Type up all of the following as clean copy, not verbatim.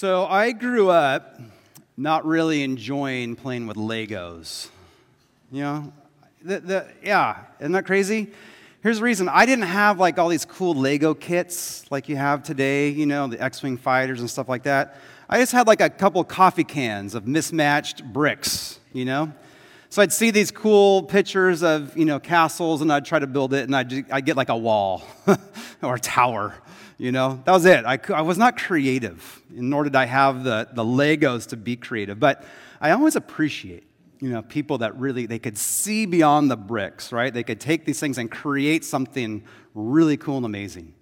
So I grew up not really enjoying playing with Legos. You know, isn't that crazy? Here's the reason. I didn't have like all these cool Lego kits like you have today, you know, the X-Wing fighters and stuff like that. I just had like a couple coffee cans of mismatched bricks, you know. So I'd see these cool pictures of, you know, castles, and I'd try to build it, and I'd get like a wall or a tower, you know. That was it. I was not creative, nor did I have the Legos to be creative. But I always appreciate, you know, people that really, they could see beyond the bricks, right? They could take these things and create something really cool and amazing.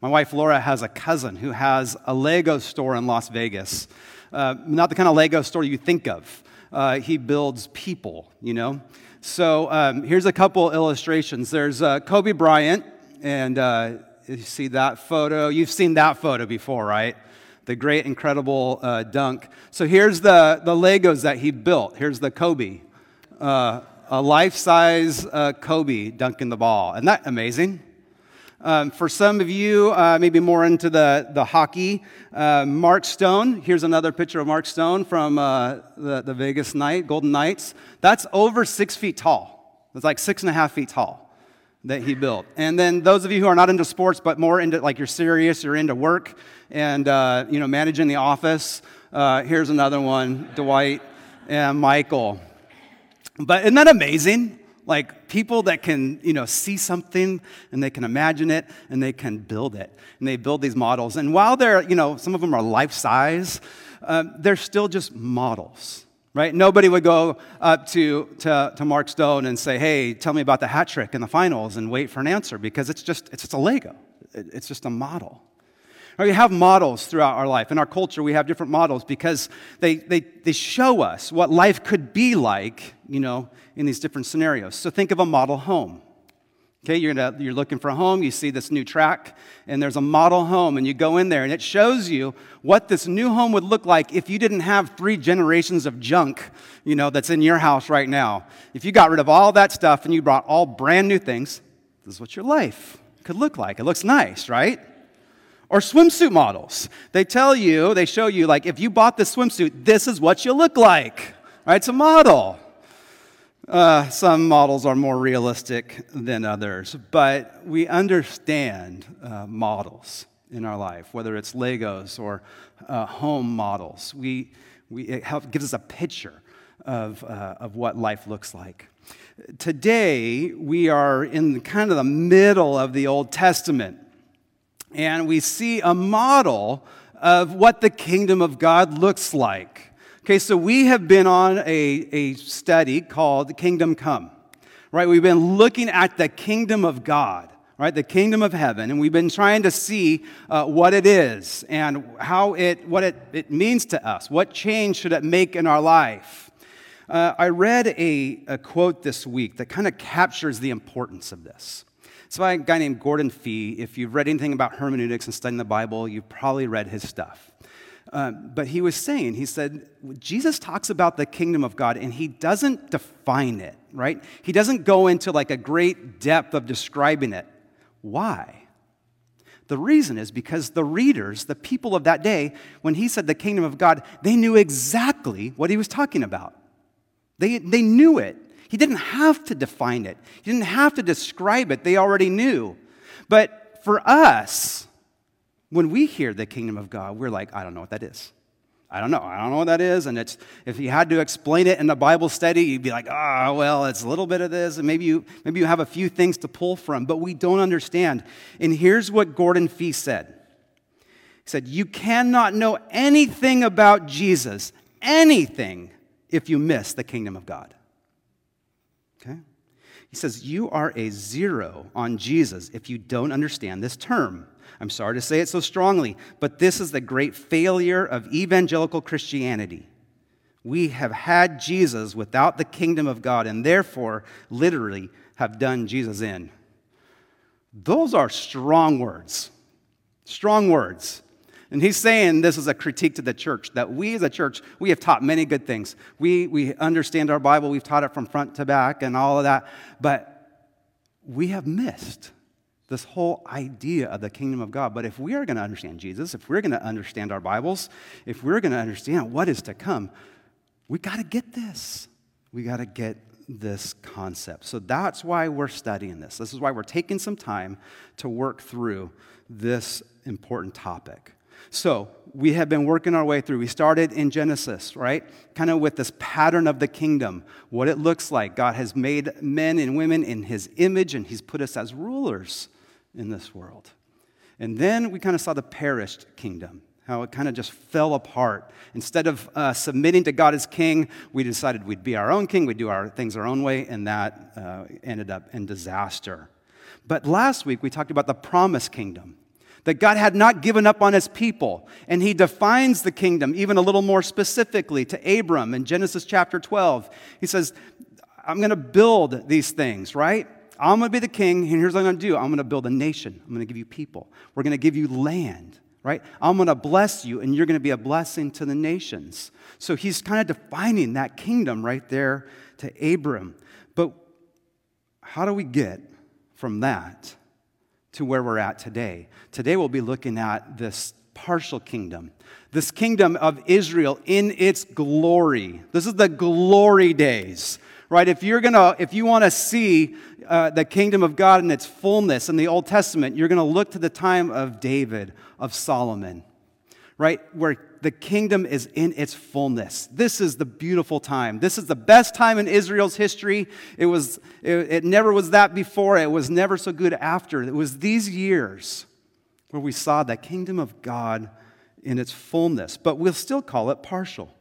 My wife, Laura, has a cousin who has a Lego store in Las Vegas. Not the kind of Lego store you think of. He builds people, you know. So here's a couple illustrations. There's Kobe Bryant, and you see that photo. You've seen that photo before, right? The great, incredible dunk. So here's the Legos that he built. Here's the Kobe, a life-size Kobe dunking the ball. Isn't that amazing? For some of you, maybe more into the hockey, Mark Stone. Here's another picture of Mark Stone from the Vegas night, Golden Knights. That's over 6 feet tall. It's like 6.5 feet tall that he built. And then those of you who are not into sports, but more into, like, you're serious, you're into work and, you know, managing the office. Here's another one, Dwight and Michael. But isn't that amazing? Like, people that can, you know, see something, and they can imagine it, and they can build it. And they build these models. And while they're, you know, some of them are life-size, they're still just models, right? Nobody would go up to Mark Stone and say, hey, tell me about the hat trick in the finals, and wait for an answer, because it's just a Lego. It's just a model. Or we have models throughout our life. In our culture, we have different models because they show us what life could be like, you know, in these different scenarios. So think of a model home. Okay, you're looking for a home. You see this new track, and there's a model home, and you go in there, and it shows you what this new home would look like if you didn't have 3 generations of junk, you know, that's in your house right now. If you got rid of all that stuff and you brought all brand new things, this is what your life could look like. It looks nice, right? Or swimsuit models. They show you, like, if you bought this swimsuit, this is what you look like. Right? It's a model. Some models are more realistic than others, but we understand models in our life, whether it's Legos or home models. It gives us a picture of what life looks like. Today, we are in kind of the middle of the Old Testament. And we see a model of what the kingdom of God looks like. Okay, so we have been on a study called Kingdom Come, right? We've been looking at the kingdom of God, right? The kingdom of heaven, and we've been trying to see what it is and how it means to us. What change should it make in our life? I read a quote this week that kind of captures the importance of this. It's by a guy named Gordon Fee. If you've read anything about hermeneutics and studying the Bible, you've probably read his stuff. But he said, Jesus talks about the kingdom of God, and he doesn't define it, right? He doesn't go into like a great depth of describing it. Why? The reason is because the readers, the people of that day, when he said the kingdom of God, they knew exactly what he was talking about. They knew it. He didn't have to define it. He didn't have to describe it. They already knew. But for us, when we hear the kingdom of God, we're like, I don't know what that is. I don't know what that is. And it's, if you had to explain it in a Bible study, you'd be like, it's a little bit of this. And maybe you have a few things to pull from, but we don't understand. And here's what Gordon Fee said. He said, you cannot know anything about Jesus, anything, if you miss the kingdom of God. Okay? He says, you are a zero on Jesus if you don't understand this term. I'm sorry to say it so strongly, but this is the great failure of evangelical Christianity. We have had Jesus without the kingdom of God, and therefore literally have done Jesus in. Those are strong words. Strong words. And he's saying this is a critique to the church, that we as a church, we have taught many good things. We understand our Bible. We've taught it from front to back and all of that. But we have missed this whole idea of the kingdom of God. But if we are going to understand Jesus, if we're going to understand our Bibles, if we're going to understand what is to come, we got to get this. We got to get this concept. So that's why we're studying this. This is why we're taking some time to work through this important topic. So we have been working our way through. We started in Genesis, right? Kind of with this pattern of the kingdom, what it looks like. God has made men and women in his image, and he's put us as rulers in this world. And then we kind of saw the perished kingdom, how it kind of just fell apart. Instead of submitting to God as king, we decided we'd be our own king, we'd do our things our own way, and that ended up in disaster. But last week, we talked about the promised kingdom, that God had not given up on his people, and he defines the kingdom even a little more specifically to Abram in Genesis chapter 12. He says, I'm going to build these things, right? I'm going to be the king, and here's what I'm going to do. I'm going to build a nation. I'm going to give you people. We're going to give you land. Right? I'm going to bless you, and you're going to be a blessing to the nations. So he's kind of defining that kingdom right there to Abram. But how do we get from that to where we're at today? Today we'll be looking at this partial kingdom, this kingdom of Israel in its glory. This is the glory days. Right, if you want to see the kingdom of God in its fullness in the Old Testament, you're going to look to the time of David, of Solomon, right, where the kingdom is in its fullness. This is the beautiful time. This is the best time in Israel's history. It never was that before. It was never so good after. It was these years where we saw the kingdom of God in its fullness, but we'll still call it partial,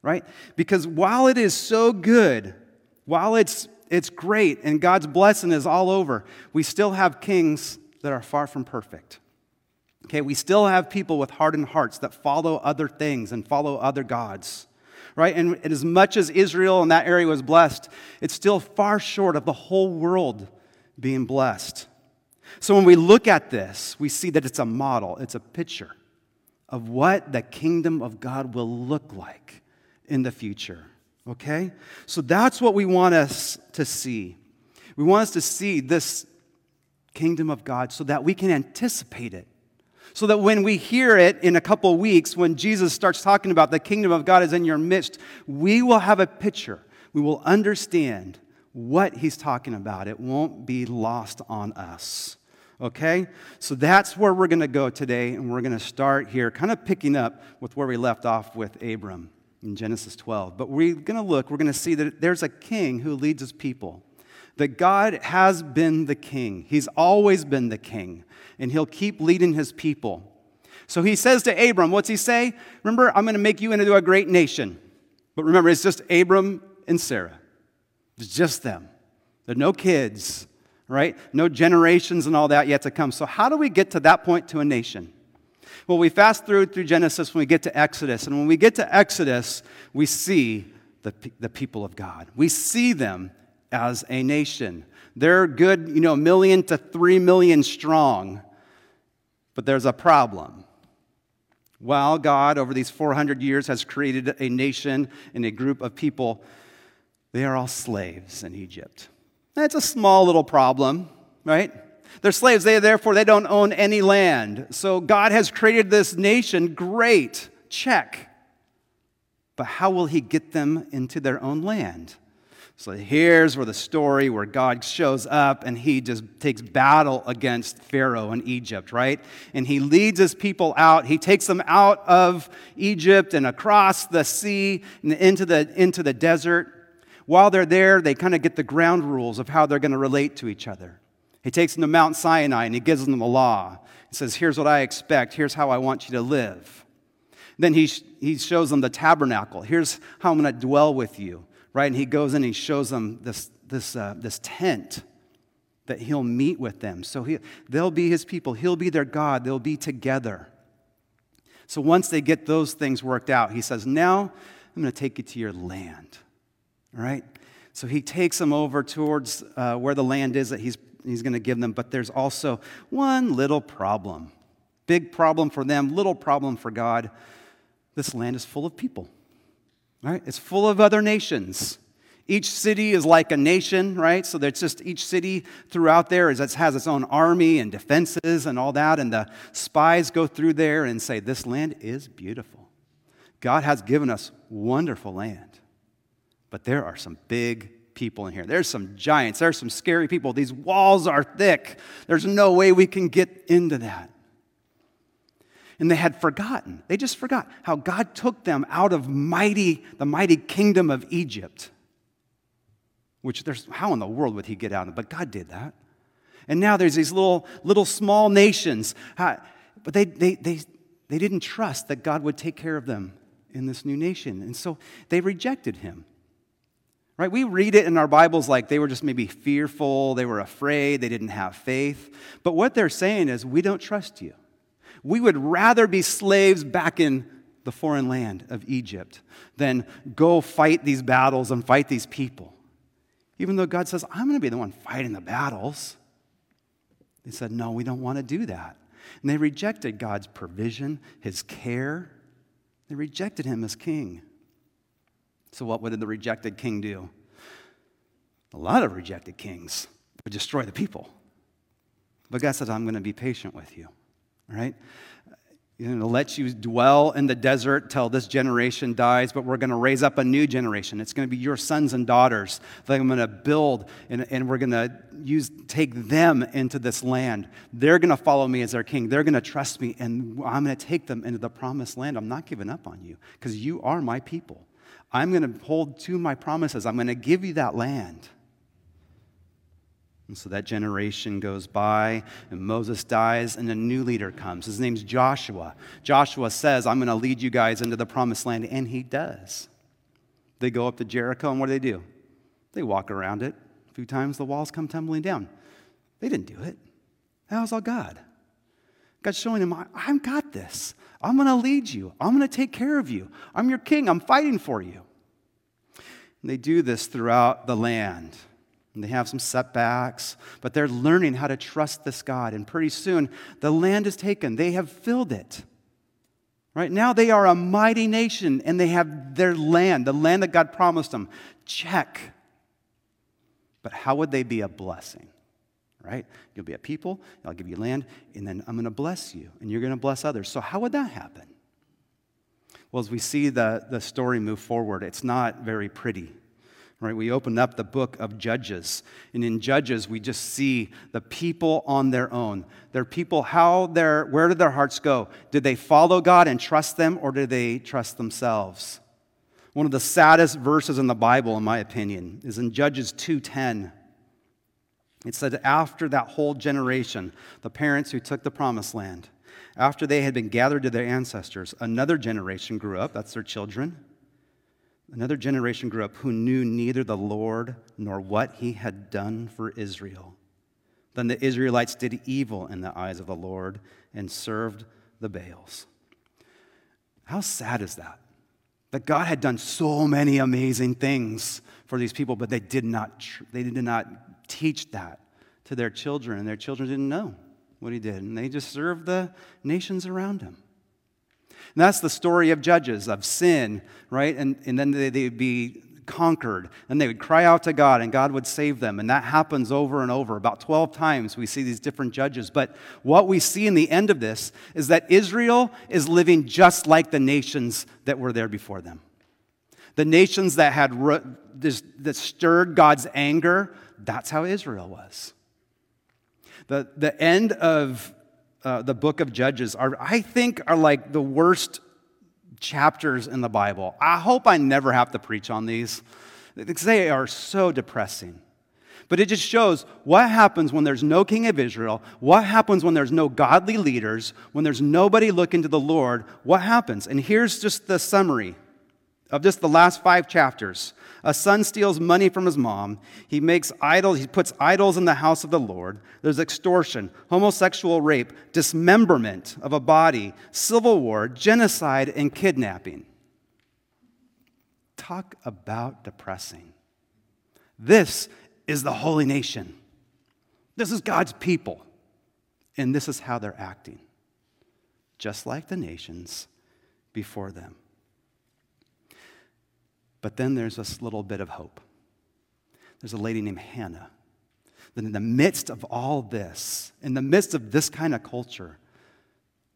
right? Because while it is so good, while it's great and God's blessing is all over, we still have kings that are far from perfect. Okay, we still have people with hardened hearts that follow other things and follow other gods, right? And as much as Israel in that area was blessed, it's still far short of the whole world being blessed. So when we look at this, we see that it's a model, it's a picture of what the kingdom of God will look like in the future. Okay? So that's what we want us to see. We want us to see this kingdom of God so that we can anticipate it. So that when we hear it in a couple weeks, when Jesus starts talking about the kingdom of God is in your midst, we will have a picture. We will understand what he's talking about. It won't be lost on us. Okay? So that's where we're going to go today, and we're going to start here, kind of picking up with where we left off with Abram in Genesis 12. But we're going to see that there's a king who leads his people. That God has been the king. He's always been the king. And he'll keep leading his people. So he says to Abram, what's he say? Remember, I'm going to make you into a great nation. But remember, it's just Abram and Sarah. It's just them. There are no kids, right? No generations and all that yet to come. So how do we get to that point to a nation? Well, we fast through Genesis when we get to Exodus. And when we get to Exodus, we see the people of God. We see them as a nation. They're good, million to 3 million strong. But there's a problem. While God, over these 400 years, has created a nation and a group of people, they are all slaves in Egypt. That's a small little problem, right? They're slaves, therefore they don't own any land. So God has created this nation, great, check. But how will he get them into their own land? So here's where the story where God shows up and he just takes battle against Pharaoh in Egypt, right? And he leads his people out. He takes them out of Egypt and across the sea and into the desert. While they're there, they kind of get the ground rules of how they're going to relate to each other. He takes them to Mount Sinai and he gives them the law. He says, here's what I expect. Here's how I want you to live. Then he shows them the tabernacle. Here's how I'm going to dwell with you, right? And he goes in and he shows them this tent that he'll meet with them. So they'll be his people. He'll be their God. They'll be together. So once they get those things worked out, he says, now I'm going to take you to your land, all right? So he takes them over towards where the land is that He's going to give them, but there's also one little problem. Big problem for them, little problem for God. This land is full of people, right? It's full of other nations. Each city is like a nation, right? So that's just each city throughout there has its own army and defenses and all that. And the spies go through there and say, this land is beautiful. God has given us wonderful land. But there are some big people in here. There's some giants. There's some scary people. These walls are thick. There's no way we can get into that. And they had forgotten. They just forgot how God took them out of the mighty kingdom of Egypt. Which there's how in the world would he get out of? But God did that. And now there's these little small nations. But they didn't trust that God would take care of them in this new nation. And so they rejected him. Right? We read it in our Bibles like they were just maybe fearful, they were afraid, they didn't have faith. But what they're saying is, we don't trust you. We would rather be slaves back in the foreign land of Egypt than go fight these battles and fight these people. Even though God says, I'm going to be the one fighting the battles. They said, no, we don't want to do that. And they rejected God's provision, his care. They rejected him as king. So what would the rejected king do? A lot of rejected kings would destroy the people. But God says, I'm going to be patient with you, right? I'm going to let you dwell in the desert till this generation dies, but we're going to raise up a new generation. It's going to be your sons and daughters that I'm going to build, and we're going to take them into this land. They're going to follow me as their king. They're going to trust me, and I'm going to take them into the promised land. I'm not giving up on you because you are my people. I'm going to hold to my promises. I'm going to give you that land. And so that generation goes by, and Moses dies, and a new leader comes. His name's Joshua. Joshua says, I'm going to lead you guys into the promised land, and he does. They go up to Jericho, and what do? They walk around it. A few times the walls come tumbling down. They didn't do it. That was all God. God's showing him, I've got this. I'm going to lead you. I'm going to take care of you. I'm your king. I'm fighting for you. And they do this throughout the land. And they have some setbacks, but they're learning how to trust this God. And pretty soon, the land is taken. They have filled it. Right now, they are a mighty nation, and they have their land, the land that God promised them. Check. But how would they be a blessing? Right? You'll be a people, I'll give you land, and then I'm going to bless you, and you're going to bless others. So how would that happen? Well, as we see the story move forward, it's not very pretty. Right? We open up the book of Judges, and in Judges, we just see the people on their own. Their people, where did their hearts go? Did they follow God and trust them, or did they trust themselves? One of the saddest verses in the Bible, in my opinion, is in Judges 2:10. It said, after that whole generation, the parents who took the promised land, after they had been gathered to their ancestors, another generation grew up, that's their children. Another generation grew up who knew neither the Lord nor what he had done for Israel. Then the Israelites did evil in the eyes of the Lord and served the Baals. How sad is that? That God had done so many amazing things for these people, but they did not teach that to their children, and their children didn't know what he did, and they just served the nations around him. And that's the story of Judges, of sin, right? And then they'd be conquered, and they would cry out to God, and God would save them, and that happens over and over. About 12 times we see these different judges, but what we see in the end of this is that Israel is living just like the nations that were there before them. The nations that had that stirred God's anger, that's how Israel was. The end of the book of Judges are like the worst chapters in the Bible. I hope I never have to preach on these because they are so depressing. But it just shows what happens when there's no king of Israel, what happens when there's no godly leaders, when there's nobody looking to the Lord, what happens? And here's just the summary of just the last 5 chapters. A son steals money from his mom. He makes idols. He puts idols in the house of the Lord. There's extortion, homosexual rape, dismemberment of a body, civil war, genocide, and kidnapping. Talk about depressing. This is the holy nation. This is God's people. And this is how they're acting. Just like the nations before them. But then there's this little bit of hope. there's a lady named Hannah. That in the midst of all this, in the midst of this kind of culture,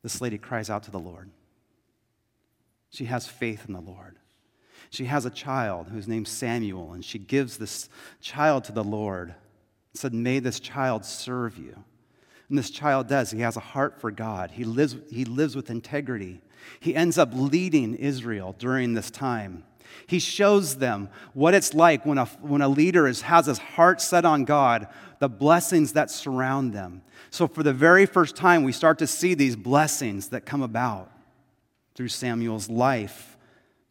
this lady cries out to the Lord. She has faith in the Lord. She has a child who's named Samuel, and she gives this child to the Lord and said, may this child serve you. And this child does. He has a heart for God. He lives with integrity. He ends up leading Israel during this time. He shows them what it's like when a leader has his heart set on God, the blessings that surround them. So for the very first time, we start to see these blessings that come about through Samuel's life,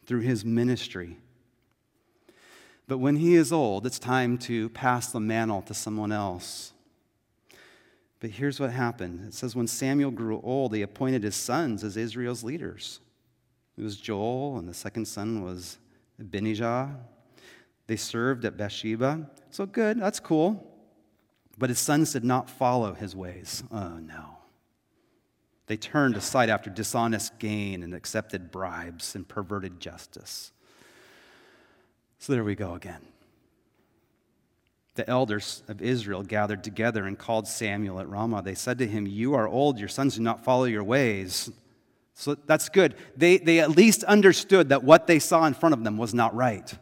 through his ministry. But when he is old, it's time to pass the mantle to someone else. But here's what happened. It says, when Samuel grew old, he appointed his sons as Israel's leaders. It was Joel, and the second son was Benijah. They served at Bathsheba. So good, that's cool. But his sons did not follow his ways. Oh, no. They turned aside after dishonest gain and accepted bribes and perverted justice. So there we go again. The elders of Israel gathered together and called Samuel at Ramah. They said to him, you are old, your sons do not follow your ways. So that's good. They at least understood that what they saw in front of them was not right.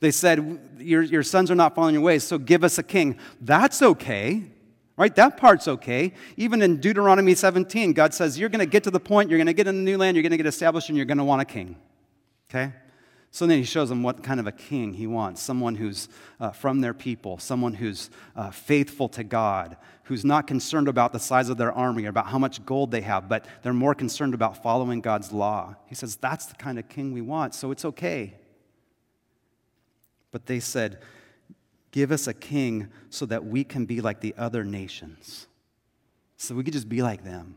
They said, your sons are not following your ways, so give us a king. That's okay, right? That part's okay. Even in Deuteronomy 17, God says, you're going to get to the point, you're going to get in the new land, you're going to get established, and you're going to want a king, okay? So then he shows them what kind of a king he wants, someone who's from their people, someone who's faithful to God, who's not concerned about the size of their army or about how much gold they have, but they're more concerned about following God's law. He says, that's the kind of king we want, so it's okay. But they said, give us a king so that we can be like the other nations, so we could just be like them.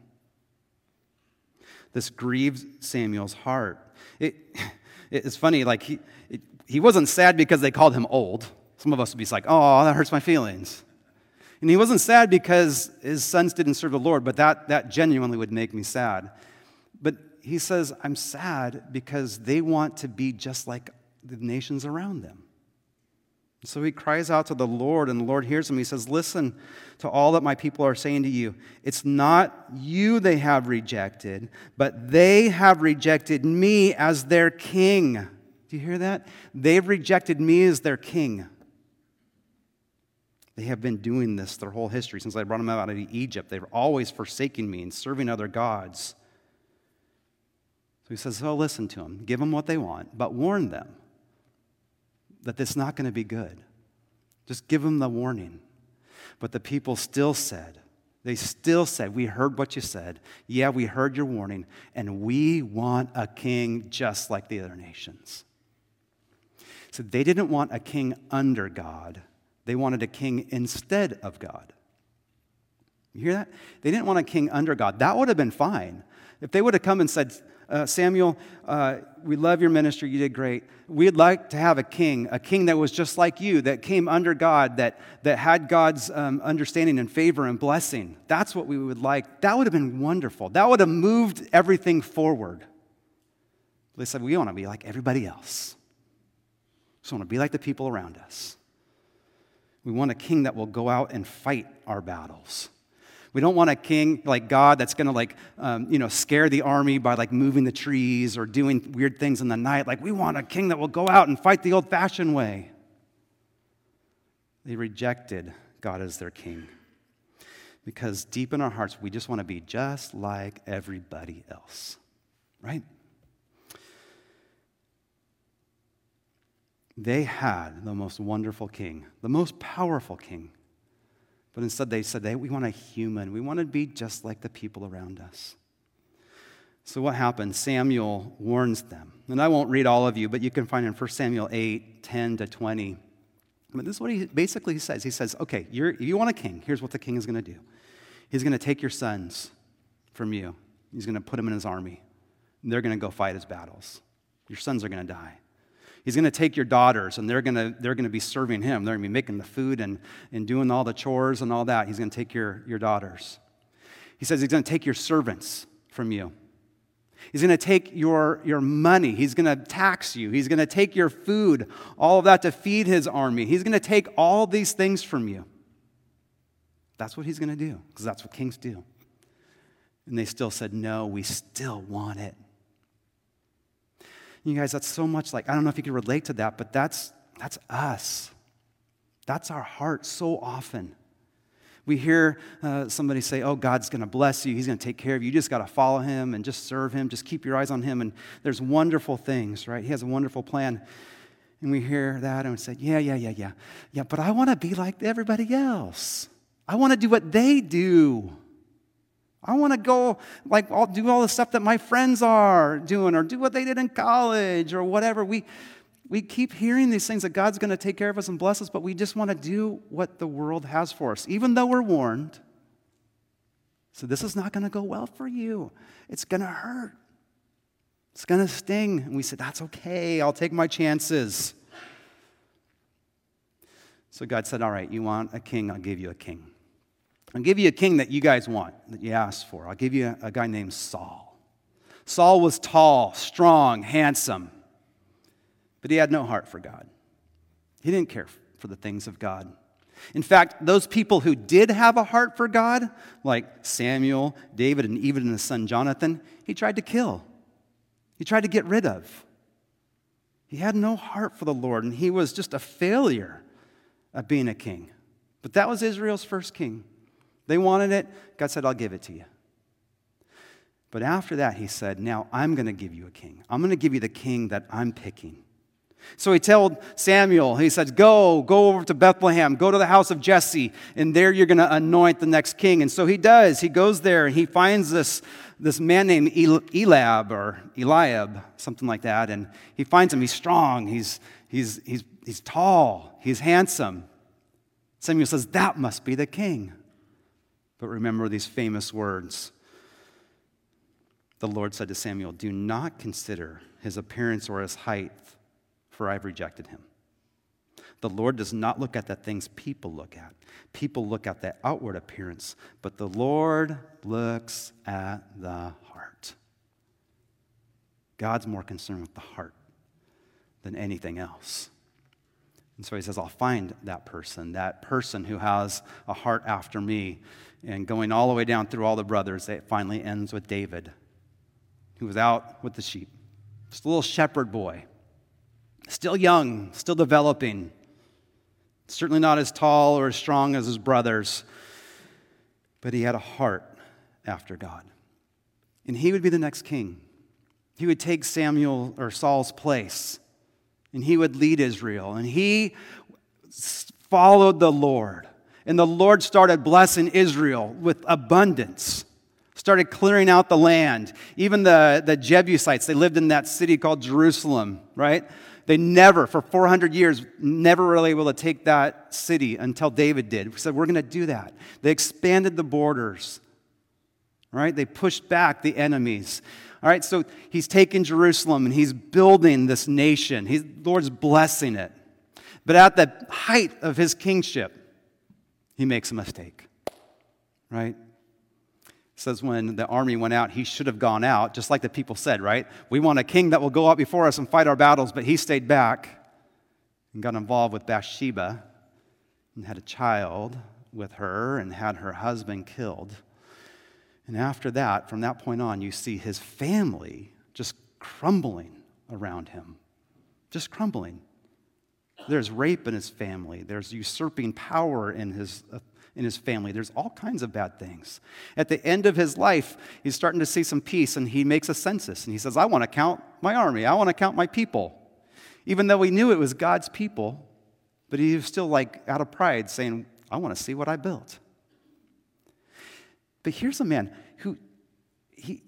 This grieved Samuel's heart. It's funny, like he wasn't sad because they called him old. Some of us would be like, oh, that hurts my feelings. And he wasn't sad because his sons didn't serve the Lord, but that genuinely would make me sad. But he says, I'm sad because they want to be just like the nations around them. So he cries out to the Lord, and the Lord hears him. He says, listen to all that my people are saying to you. It's not you they have rejected, but they have rejected me as their king. Do you hear that? They've rejected me as their king. They have been doing this their whole history. Since I brought them out of Egypt, they've always forsaken me and serving other gods. So he says, oh, listen to them. Give them what they want, but warn them that it's not going to be good. Just give them the warning. But the people still said, we heard what you said. Yeah, we heard your warning, and we want a king just like the other nations. So they didn't want a king under God. They wanted a king instead of God. You hear that? They didn't want a king under God. That would have been fine. If they would have come and said, Samuel, we love your ministry. You did great. We'd like to have a king that was just like you, that came under God, that had God's understanding and favor and blessing. That's what we would like. That would have been wonderful. That would have moved everything forward. They said, we want to be like everybody else. We just want to be like the people around us. We want a king that will go out and fight our battles. We don't want a king like God that's going to scare the army by moving the trees or doing weird things in the night. We want a king that will go out and fight the old-fashioned way. They rejected God as their king because deep in our hearts, we just want to be just like everybody else, right? They had the most wonderful king, the most powerful king. But instead they said, we want a human. We want to be just like the people around us. So what happened? Samuel warns them. And I won't read all of you, but you can find in 1 Samuel 8, 10 to 20. But this is what he basically says. He says, okay, you want a king. Here's what the king is going to do. He's going to take your sons from you. He's going to put them in his army. And they're going to go fight his battles. Your sons are going to die. He's going to take your daughters, and they're going to be serving him. They're going to be making the food and doing all the chores and all that. He's going to take your daughters. He says he's going to take your servants from you. He's going to take your money. He's going to tax you. He's going to take your food, all of that to feed his army. He's going to take all these things from you. That's what he's going to do, because that's what kings do. And they still said, no, we still want it. You guys, that's so much like, I don't know if you can relate to that, but that's us. That's our heart so often. We hear somebody say, oh, God's going to bless you. He's going to take care of you. You just got to follow him and just serve him. Just keep your eyes on him. And there's wonderful things, right? He has a wonderful plan. And we hear that and we say, yeah. Yeah, but I want to be like everybody else. I want to do what they do. I want to go, like, I'll do all the stuff that my friends are doing or do what they did in college or whatever. We keep hearing these things that God's going to take care of us and bless us, but we just want to do what the world has for us, even though we're warned. So this is not going to go well for you. It's going to hurt. It's going to sting. And we said, that's okay. I'll take my chances. So God said, all right, you want a king? I'll give you a king. I'll give you a king that you guys want, that you asked for. I'll give you a guy named Saul. Saul was tall, strong, handsome, but he had no heart for God. He didn't care for the things of God. In fact, those people who did have a heart for God, like Samuel, David, and even his son Jonathan, he tried to kill. He tried to get rid of. He had no heart for the Lord, and he was just a failure at being a king. But that was Israel's first king. They wanted it. God said, I'll give it to you. But after that, he said, now I'm going to give you a king. I'm going to give you the king that I'm picking. So he told Samuel, he said, go over to Bethlehem, go to the house of Jesse, and there you're going to anoint the next king. And so he does. He goes there, and he finds this man named Eliab, something like that, and he finds him. He's strong. He's tall. He's handsome. Samuel says, that must be the king. But remember these famous words. The Lord said to Samuel, do not consider his appearance or his height, for I've rejected him. The Lord does not look at the things people look at. People look at the outward appearance, but the Lord looks at the heart. God's more concerned with the heart than anything else. And so he says, I'll find that person who has a heart after me. And going all the way down through all the brothers, it finally ends with David, who was out with the sheep. Just a little shepherd boy, still young, still developing, certainly not as tall or as strong as his brothers, but he had a heart after God. And he would be the next king. He would take Samuel or Saul's place. And he would lead Israel. And he followed the Lord. And the Lord started blessing Israel with abundance. Started clearing out the land. Even the Jebusites, they lived in that city called Jerusalem, right? They never, for 400 years, never really able to take that city until David did. He said, we're going to do that. They expanded the borders, right? They pushed back the enemies. All right, so he's taking Jerusalem and he's building this nation. The Lord's blessing it. But at the height of his kingship, he makes a mistake, right? It says when the army went out, he should have gone out, just like the people said, right? We want a king that will go out before us and fight our battles, but he stayed back and got involved with Bathsheba and had a child with her and had her husband killed. And after that, from that point on, you see his family just crumbling around him. Just crumbling. There's rape in his family. There's usurping power in his family. There's all kinds of bad things. At the end of his life, he's starting to see some peace, and he makes a census. And he says, I want to count my army. I want to count my people. Even though he knew it was God's people, but he was still like out of pride saying, I want to see what I built. But here's a man who, he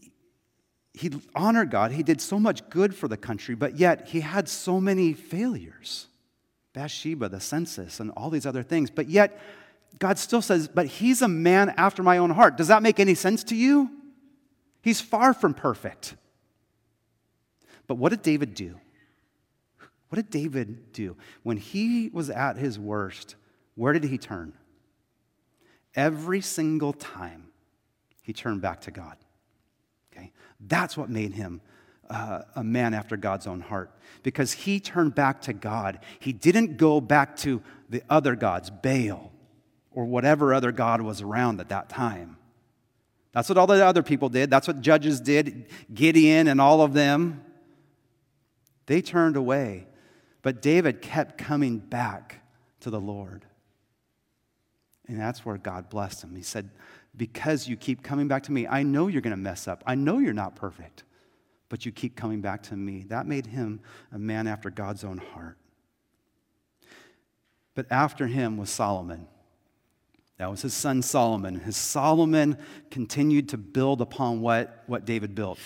honored God. He did so much good for the country, but yet he had so many failures. Bathsheba, the census, and all these other things. But yet God still says, but he's a man after my own heart. Does that make any sense to you? He's far from perfect. But what did David do? What did David do? When he was at his worst, where did he turn? Every single time. He turned back to God. Okay? That's what made him a man after God's own heart, because he turned back to God. He didn't go back to the other gods, Baal, or whatever other god was around at that time. That's what all the other people did. That's what judges did, Gideon and all of them. They turned away. But David kept coming back to the Lord. And that's where God blessed him. He said, because you keep coming back to me, I know you're going to mess up. I know you're not perfect, but you keep coming back to me. That made him a man after God's own heart. But after him was Solomon. That was his son Solomon. His Solomon continued to build upon what David built.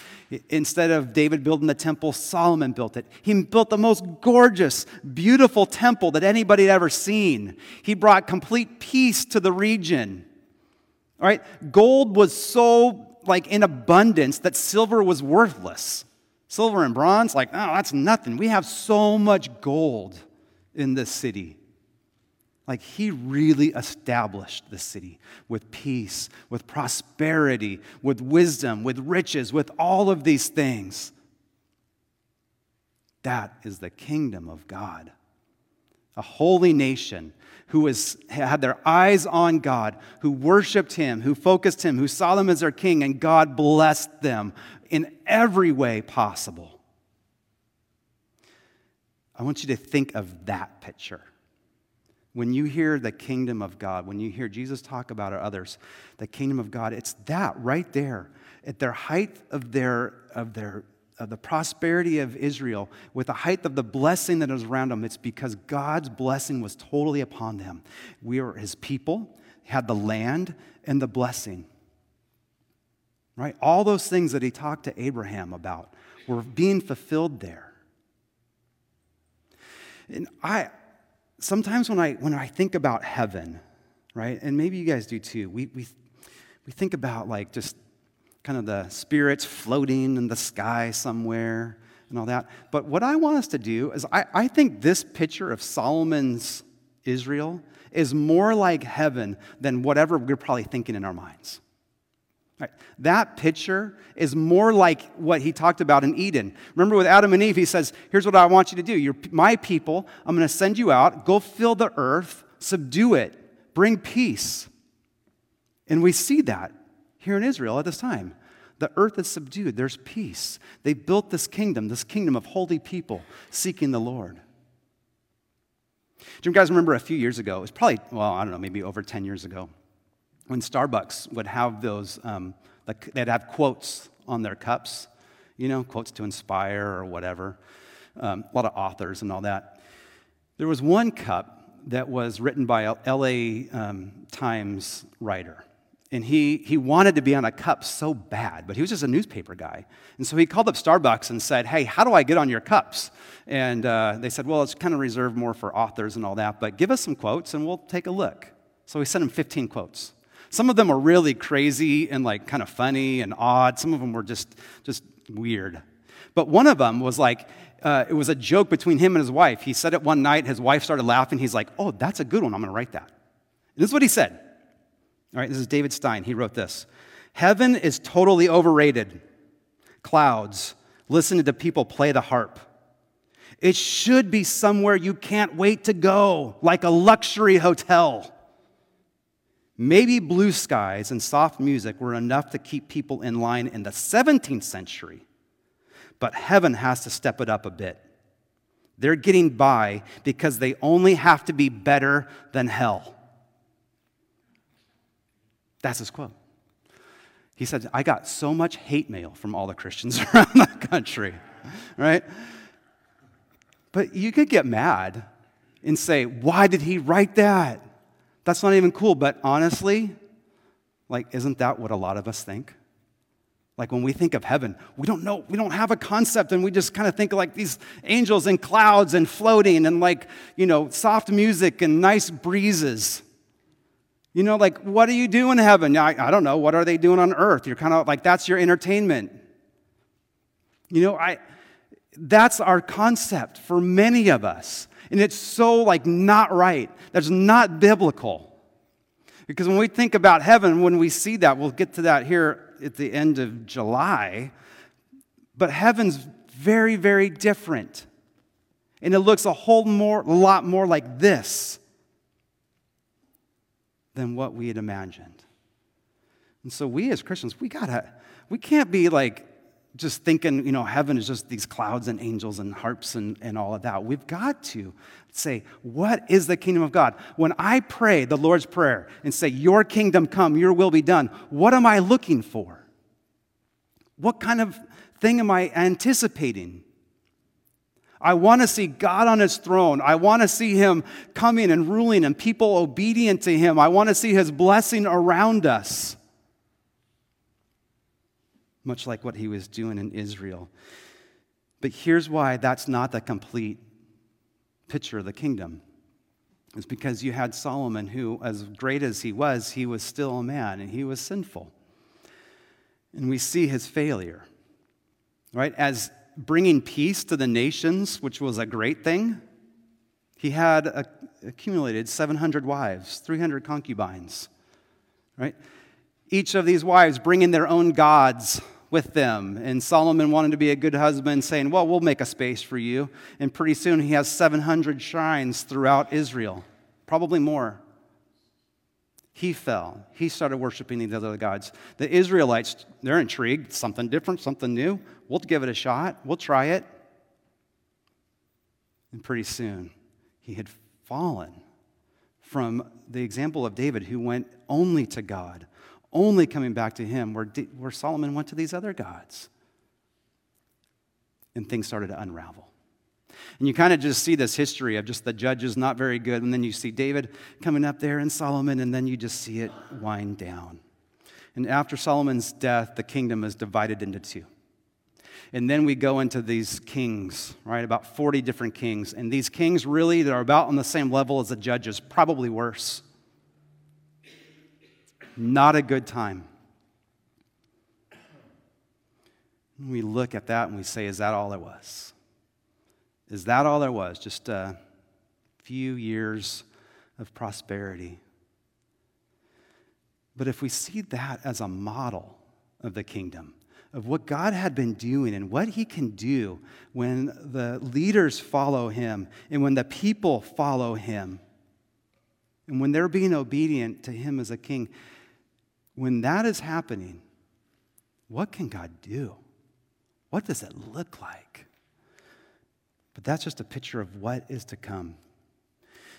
Instead of David building the temple, Solomon built it. He built the most gorgeous, beautiful temple that anybody had ever seen. He brought complete peace to the region. All right? Gold was so in abundance that silver was worthless. Silver and bronze, that's nothing. We have so much gold in this city. He really established the city with peace, with prosperity, with wisdom, with riches, with all of these things. That is the kingdom of God. A holy nation who had their eyes on God, who worshiped him, who focused him, who saw them as their king, and God blessed them in every way possible. I want you to think of that picture. When you hear the kingdom of God, when you hear Jesus talk about others, the kingdom of God, it's that right there. At their height of the prosperity of Israel, with the height of the blessing that was around them, it's because God's blessing was totally upon them. We were his people, had the land and the blessing. Right? All those things that he talked to Abraham about were being fulfilled there. And sometimes when I think about heaven, right, and maybe you guys do too, we think about just kind of the spirits floating in the sky somewhere and all that. But what I want us to do is I think this picture of Solomon's Israel is more like heaven than whatever we're probably thinking in our minds. Right. That picture is more like what he talked about in Eden. Remember with Adam and Eve, he says, here's what I want you to do. You're my people. I'm going to send you out. Go fill the earth. Subdue it. Bring peace. And we see that here in Israel at this time. The earth is subdued. There's peace. They built this kingdom of holy people seeking the Lord. Do you guys remember a few years ago? It was probably, maybe over 10 years ago, when Starbucks would have those, they'd have quotes on their cups, quotes to inspire or whatever, a lot of authors and all that. There was one cup that was written by an LA Times writer, and he wanted to be on a cup so bad, but he was just a newspaper guy. And so he called up Starbucks and said, hey, how do I get on your cups? And they said, well, it's kind of reserved more for authors and all that, but give us some quotes and we'll take a look. So we sent him 15 quotes. Some of them were really crazy and kind of funny and odd. Some of them were just weird. But one of them was it was a joke between him and his wife. He said it one night. His wife started laughing. He's like, oh, that's a good one. I'm going to write that. And this is what he said. All right, this is David Stein. He wrote this. Heaven is totally overrated. Clouds, listening to people play the harp. It should be somewhere you can't wait to go, like a luxury hotel. Maybe blue skies and soft music were enough to keep people in line in the 17th century, but heaven has to step it up a bit. They're getting by because they only have to be better than hell. That's his quote. He said, I got so much hate mail from all the Christians around the country, right? But you could get mad and say, why did he write that? That's not even cool, but honestly, isn't that what a lot of us think? When we think of heaven, we don't know, we don't have a concept, and we just kind of think these angels and clouds and floating and soft music and nice breezes. What do you do in heaven? I don't know. What are they doing on earth? You're kind of that's your entertainment. That's our concept for many of us. And it's so not right. That's not biblical. Because when we think about heaven, when we see that, we'll get to that here at the end of July. But heaven's very, very different. And it looks a lot more like this than what we had imagined. And so we as Christians, we can't be like just thinking, heaven is just these clouds and angels and harps and all of that. We've got to say, what is the kingdom of God? When I pray the Lord's Prayer and say, your kingdom come, your will be done, what am I looking for? What kind of thing am I anticipating? I want to see God on his throne. I want to see him coming and ruling and people obedient to him. I want to see his blessing around us. Much like what he was doing in Israel. But here's why that's not the complete picture of the kingdom. It's because you had Solomon who, as great as he was still a man and he was sinful. And we see his failure, right? As bringing peace to the nations, which was a great thing, he had accumulated 700 wives, 300 concubines, right? Each of these wives bringing their own gods with them. And Solomon wanted to be a good husband, saying, well, we'll make a space for you. And pretty soon he has 700 shrines throughout Israel, probably more. He fell. He started worshiping these other gods. The Israelites, they're intrigued. Something different, something new. We'll give it a shot. We'll try it. And pretty soon he had fallen from the example of David, who went only to God. Only coming back to him, where Solomon went to these other gods. And things started to unravel. And you kind of just see this history of just the judges not very good, and then you see David coming up there and Solomon, and then you just see it wind down. And after Solomon's death, the kingdom is divided into two. And then we go into these kings, right, about 40 different kings. And these kings really are about on the same level as the judges, probably worse. Not a good time. We look at that and we say, is that all there was? Is that all there was? Just a few years of prosperity. But if we see that as a model of the kingdom, of what God had been doing and what he can do when the leaders follow him and when the people follow him and when they're being obedient to him as a king, when that is happening, what can God do? What does it look like? But that's just a picture of what is to come.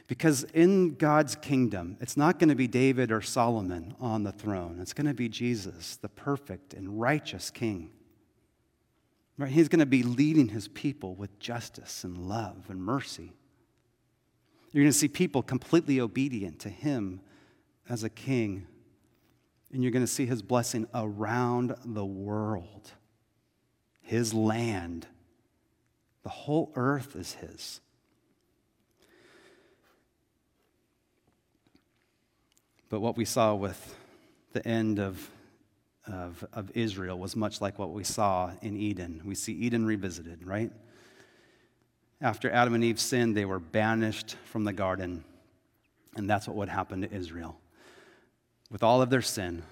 Because in God's kingdom, it's not going to be David or Solomon on the throne. It's going to be Jesus, the perfect and righteous king. Right? He's going to be leading his people with justice and love and mercy. You're going to see people completely obedient to him as a king. And you're going to see his blessing around the world, his land. The whole earth is his. But what we saw with the end of Israel was much like what we saw in Eden. We see Eden revisited, right? After Adam and Eve sinned, they were banished from the garden. And that's what would happen to Israel. With all of their sin,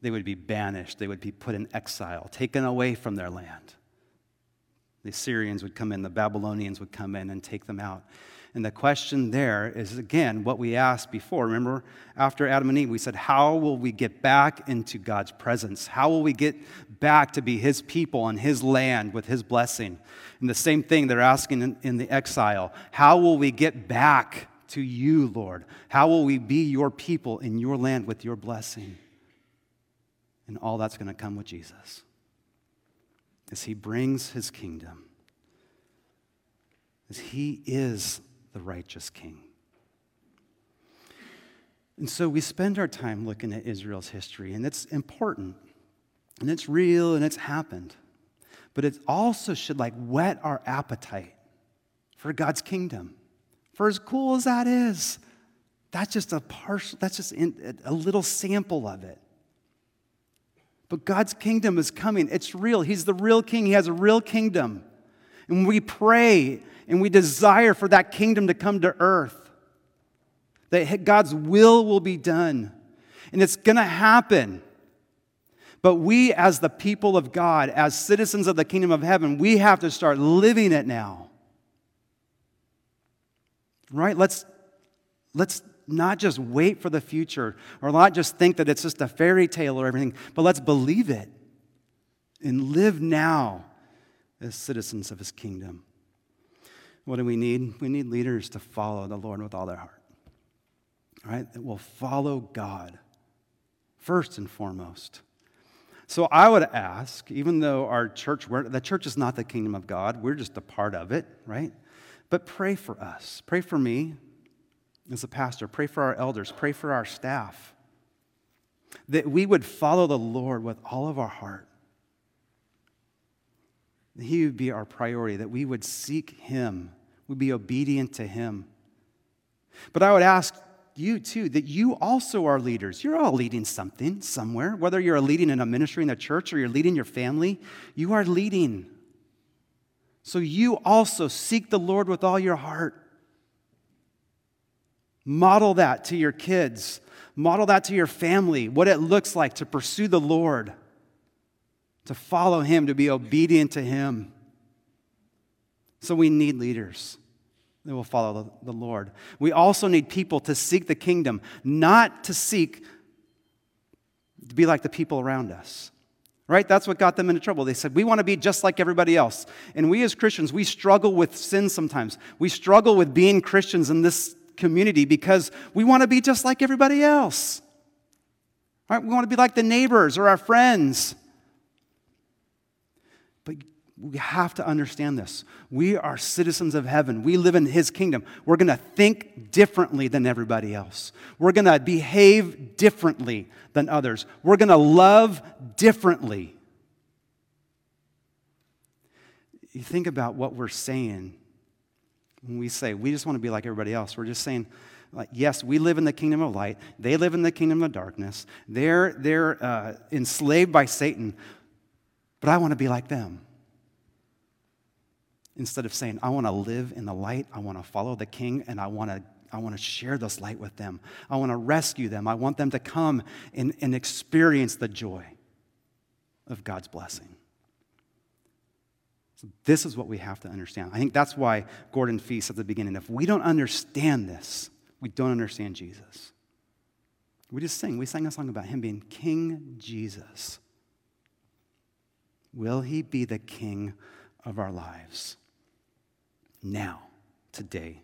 they would be banished. They would be put in exile, taken away from their land. The Assyrians would come in. The Babylonians would come in and take them out. And the question there is, again, what we asked before. Remember, after Adam and Eve, we said, how will we get back into God's presence? How will we get back to be his people and his land with his blessing? And the same thing they're asking in the exile. How will we get back to you, Lord? How will we be your people in your land with your blessing? And all that's going to come with Jesus as he brings his kingdom, as he is the righteous king. And so we spend our time looking at Israel's history, and it's important, and it's real, and it's happened. But it also should whet our appetite for God's kingdom. For as cool as that is, that's just a little sample of it. But God's kingdom is coming. It's real. He's the real king. He has a real kingdom. And we pray and we desire for that kingdom to come to earth. That God's will be done. And it's going to happen. But we as the people of God, as citizens of the kingdom of heaven, we have to start living it now. Right? Let's not just wait for the future or not just think that it's just a fairy tale or everything, but let's believe it and live now as citizens of his kingdom. What do we need? We need leaders to follow the Lord with all their heart. All right? That will follow God first and foremost. So I would ask, even though our church, the church is not the kingdom of God, we're just a part of it, right? But pray for us. Pray for me as a pastor. Pray for our elders. Pray for our staff. That we would follow the Lord with all of our heart. That he would be our priority. That we would seek him. We'd be obedient to him. But I would ask you too, that you also are leaders. You're all leading something somewhere. Whether you're leading in a ministry in the church or you're leading your family, you are leading. So you also seek the Lord with all your heart. Model that to your kids. Model that to your family, what it looks like to pursue the Lord, to follow him, to be obedient to him. So we need leaders. They will follow the Lord. We also need people to seek the kingdom, not to seek to be like the people around us, right? That's what got them into trouble. They said, we want to be just like everybody else. And we as Christians, we struggle with sin sometimes. We struggle with being Christians in this community because we want to be just like everybody else, right? We want to be like the neighbors or our friends. But we have to understand this. We are citizens of heaven. We live in his kingdom. We're going to think differently than everybody else. We're going to behave differently than others. We're going to love differently. You think about what we're saying when we say, we just want to be like everybody else. We're just saying, like, yes, we live in the kingdom of light. They live in the kingdom of darkness. They're enslaved by Satan, but I want to be like them. Instead of saying, I want to live in the light, I want to follow the king, and I want to share this light with them. I want to rescue them. I want them to come and experience the joy of God's blessing. So this is what we have to understand. I think that's why Gordon Fee said at the beginning, if we don't understand this, we don't understand Jesus. We sang a song about him being King Jesus. Will he be the king of our lives? Now, today.